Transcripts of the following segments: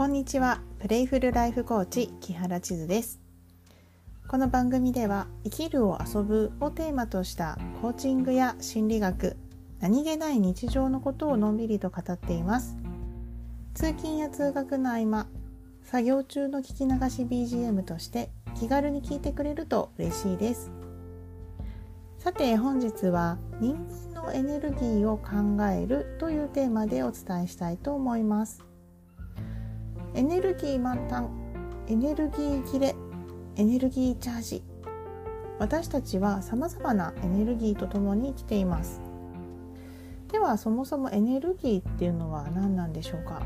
こんにちは。プレイフルライフコーチ木原千鶴です。この番組では生きるを遊ぶをテーマとしたコーチングや心理学、何気ない日常のことをのんびりと語っています。通勤や通学の合間、作業中の聞き流し BGM として気軽に聞いてくれると嬉しいです。さて本日は人間のエネルギーを考えるというテーマでお伝えしたいと思います。エネルギー満タン、エネルギー切れ、エネルギーチャージ。私たちは様々なエネルギーとともに生きています。ではそもそもエネルギーっていうのは何なんでしょうか。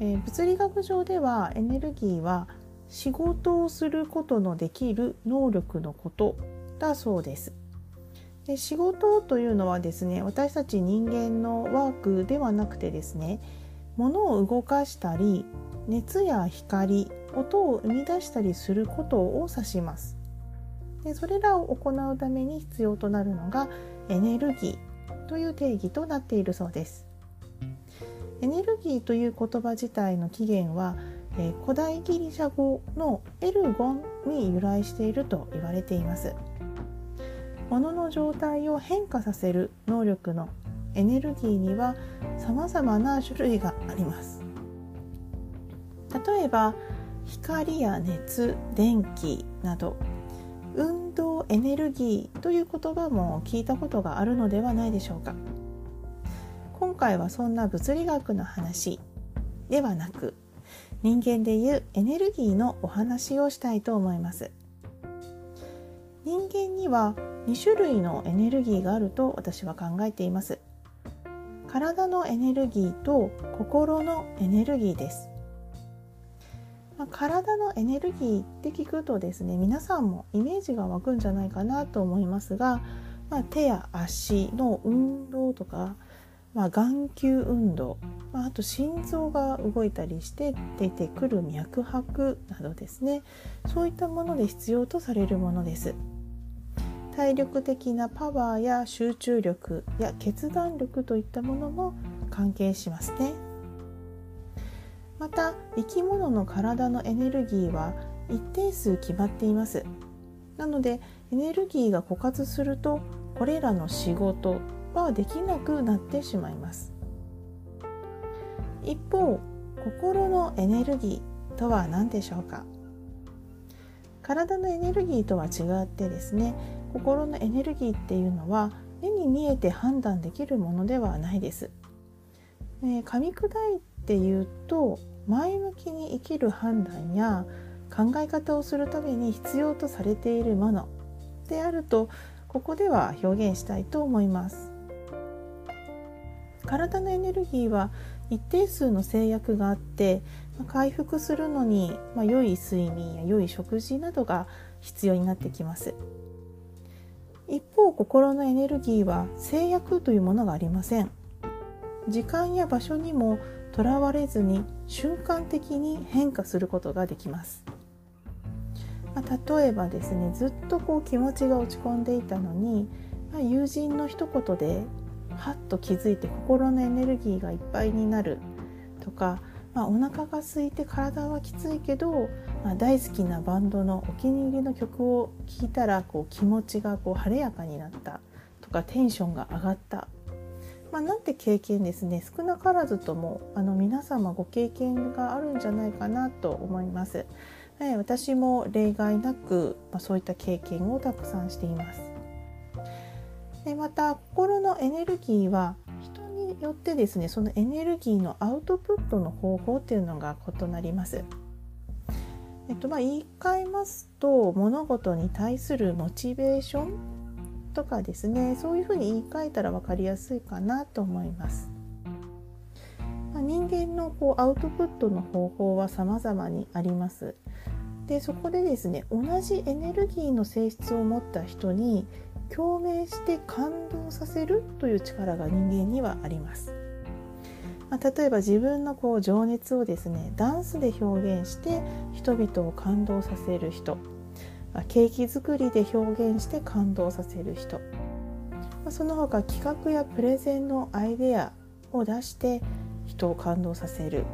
物理学上ではエネルギーは仕事をすることのできる能力のことだそうです。で、仕事というのはですね、私たち人間のワークではなくてですね、物を動かしたり熱や光、音を生み出したりすることを指します。で、それらを行うために必要となるのがエネルギーという定義となっているそうです。エネルギーという言葉自体の起源は、古代ギリシャ語のエルゴンに由来していると言われています。物の状態を変化させる能力のエネルギーには様々な種類があります。例えば光や熱、電気など運動エネルギーという言葉も聞いたことがあるのではないでしょうか。今回はそんな物理学の話ではなく、人間でいうエネルギーのお話をしたいと思います。人間には2種類のエネルギーがあると私は考えています。体のエネルギーと心のエネルギーです。体のエネルギーって聞くとですね、皆さんもイメージが湧くんじゃないかなと思いますが、手や足の運動とか、眼球運動、あと心臓が動いたりして出てくる脈拍などですね、そういったもので必要とされるものです。体力的なパワーや集中力や決断力といったものも関係しますね。また生き物の体のエネルギーは一定数決まっています。なのでエネルギーが枯渇するとこれらの仕事はできなくなってしまいます。一方心のエネルギーとは何でしょうか。体のエネルギーとは違ってですね、心のエネルギーっていうのは目に見えて判断できるものではないです。噛み砕いて言うと、前向きに生きる判断や考え方をするために必要とされているものであるとここでは表現したいと思います。体のエネルギーは一定数の制約があって、回復するのに、良い睡眠や良い食事などが必要になってきます。一方心のエネルギーは制約というものがありません。時間や場所にもとらわれずに瞬間的に変化することができます。例えばですね、ずっと気持ちが落ち込んでいたのに、友人の一言でハッと気づいて心のエネルギーがいっぱいになるとか、お腹が空いて体はきついけど、大好きなバンドのお気に入りの曲を聴いたら気持ちが晴れやかになったとか、テンションが上がった、なんて経験ですね、少なからずとも皆様ご経験があるんじゃないかなと思います。私も例外なく、そういった経験をたくさんしています。でまた心のエネルギーは人によってですね、そのエネルギーのアウトプットの方法というのが異なります。言い換えますと、物事に対するモチベーションとかですね、そういうふうに言い換えたら分かりやすいかなと思います。人間のアウトプットの方法は様々にあります。でそこでですね、同じエネルギーの性質を持った人に共鳴して感動させるという力が人間にはあります。例えば自分の情熱をですね、ダンスで表現して人々を感動させる人、ケーキ作りで表現して感動させる人、その他企画やプレゼンのアイデアを出して人を感動させる、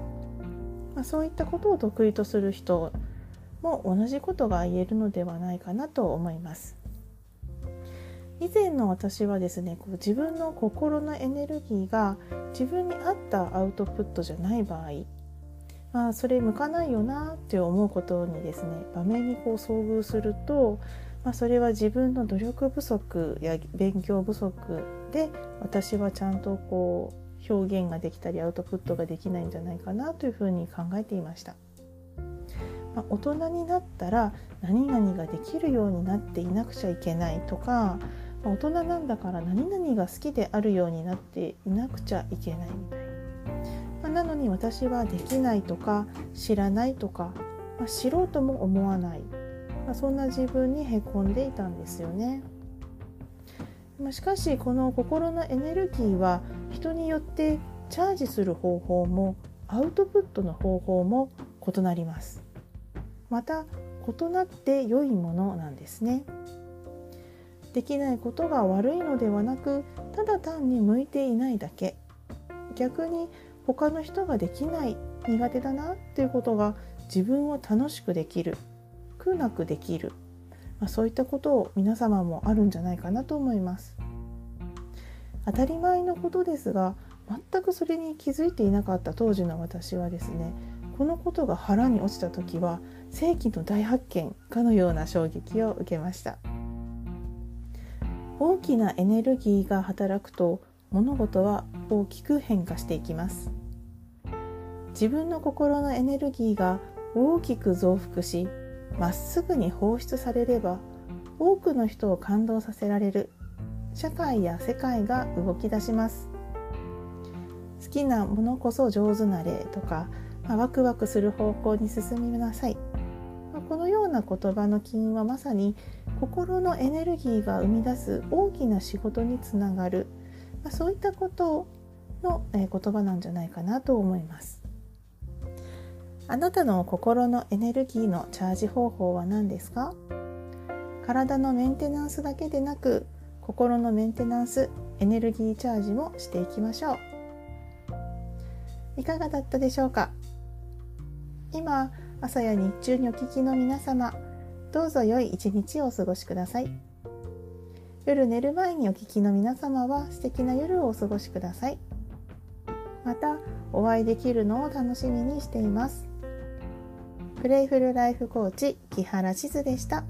そういったことを得意とする人も同じことが言えるのではないかなと思います。以前の私はですね、自分の心のエネルギーが自分に合ったアウトプットじゃない場合、それ向かないよなって思うことにですね、場面に遭遇すると、それは自分の努力不足や勉強不足で私はちゃんと表現ができたりアウトプットができないんじゃないかなというふうに考えていました。大人になったら何々ができるようになっていなくちゃいけないとか、大人なんだから何々が好きであるようになっていなくちゃいけないみたいな、なのに私はできないとか知らないとか、知ろうとも思わない、そんな自分にへこんでいたんですよね。しかしこの心のエネルギーは人によってチャージする方法もアウトプットの方法も異なります。また異なって良いものなんですね。できないことが悪いのではなく、ただ単に向いていないだけ、逆に他の人ができない、苦手だなっていうことが自分を楽しくできる、苦なくできる、そういったことを皆様もあるんじゃないかなと思います。当たり前のことですが、全くそれに気づいていなかった当時の私はですね、このことが腹に落ちた時は世紀の大発見かのような衝撃を受けました。大きなエネルギーが働くと物事は大きく変化していきます。自分の心のエネルギーが大きく増幅し、まっすぐに放出されれば多くの人を感動させられる社会や世界が動き出します。好きなものこそ上手な例とか、ワクワクする方向に進みなさい、このような言葉の起因はまさに心のエネルギーが生み出す大きな仕事につながる、そういったことの言葉なんじゃないかなと思います。あなたの心のエネルギーのチャージ方法は何ですか？体のメンテナンスだけでなく、心のメンテナンス、エネルギーチャージもしていきましょう。いかがだったでしょうか？今、朝や日中にお聞きの皆様、どうぞ良い一日をお過ごしください。夜寝る前にお聞きの皆様は素敵な夜をお過ごしください。また、お会いできるのを楽しみにしています。プレイフルライフコーチ木原しずでした。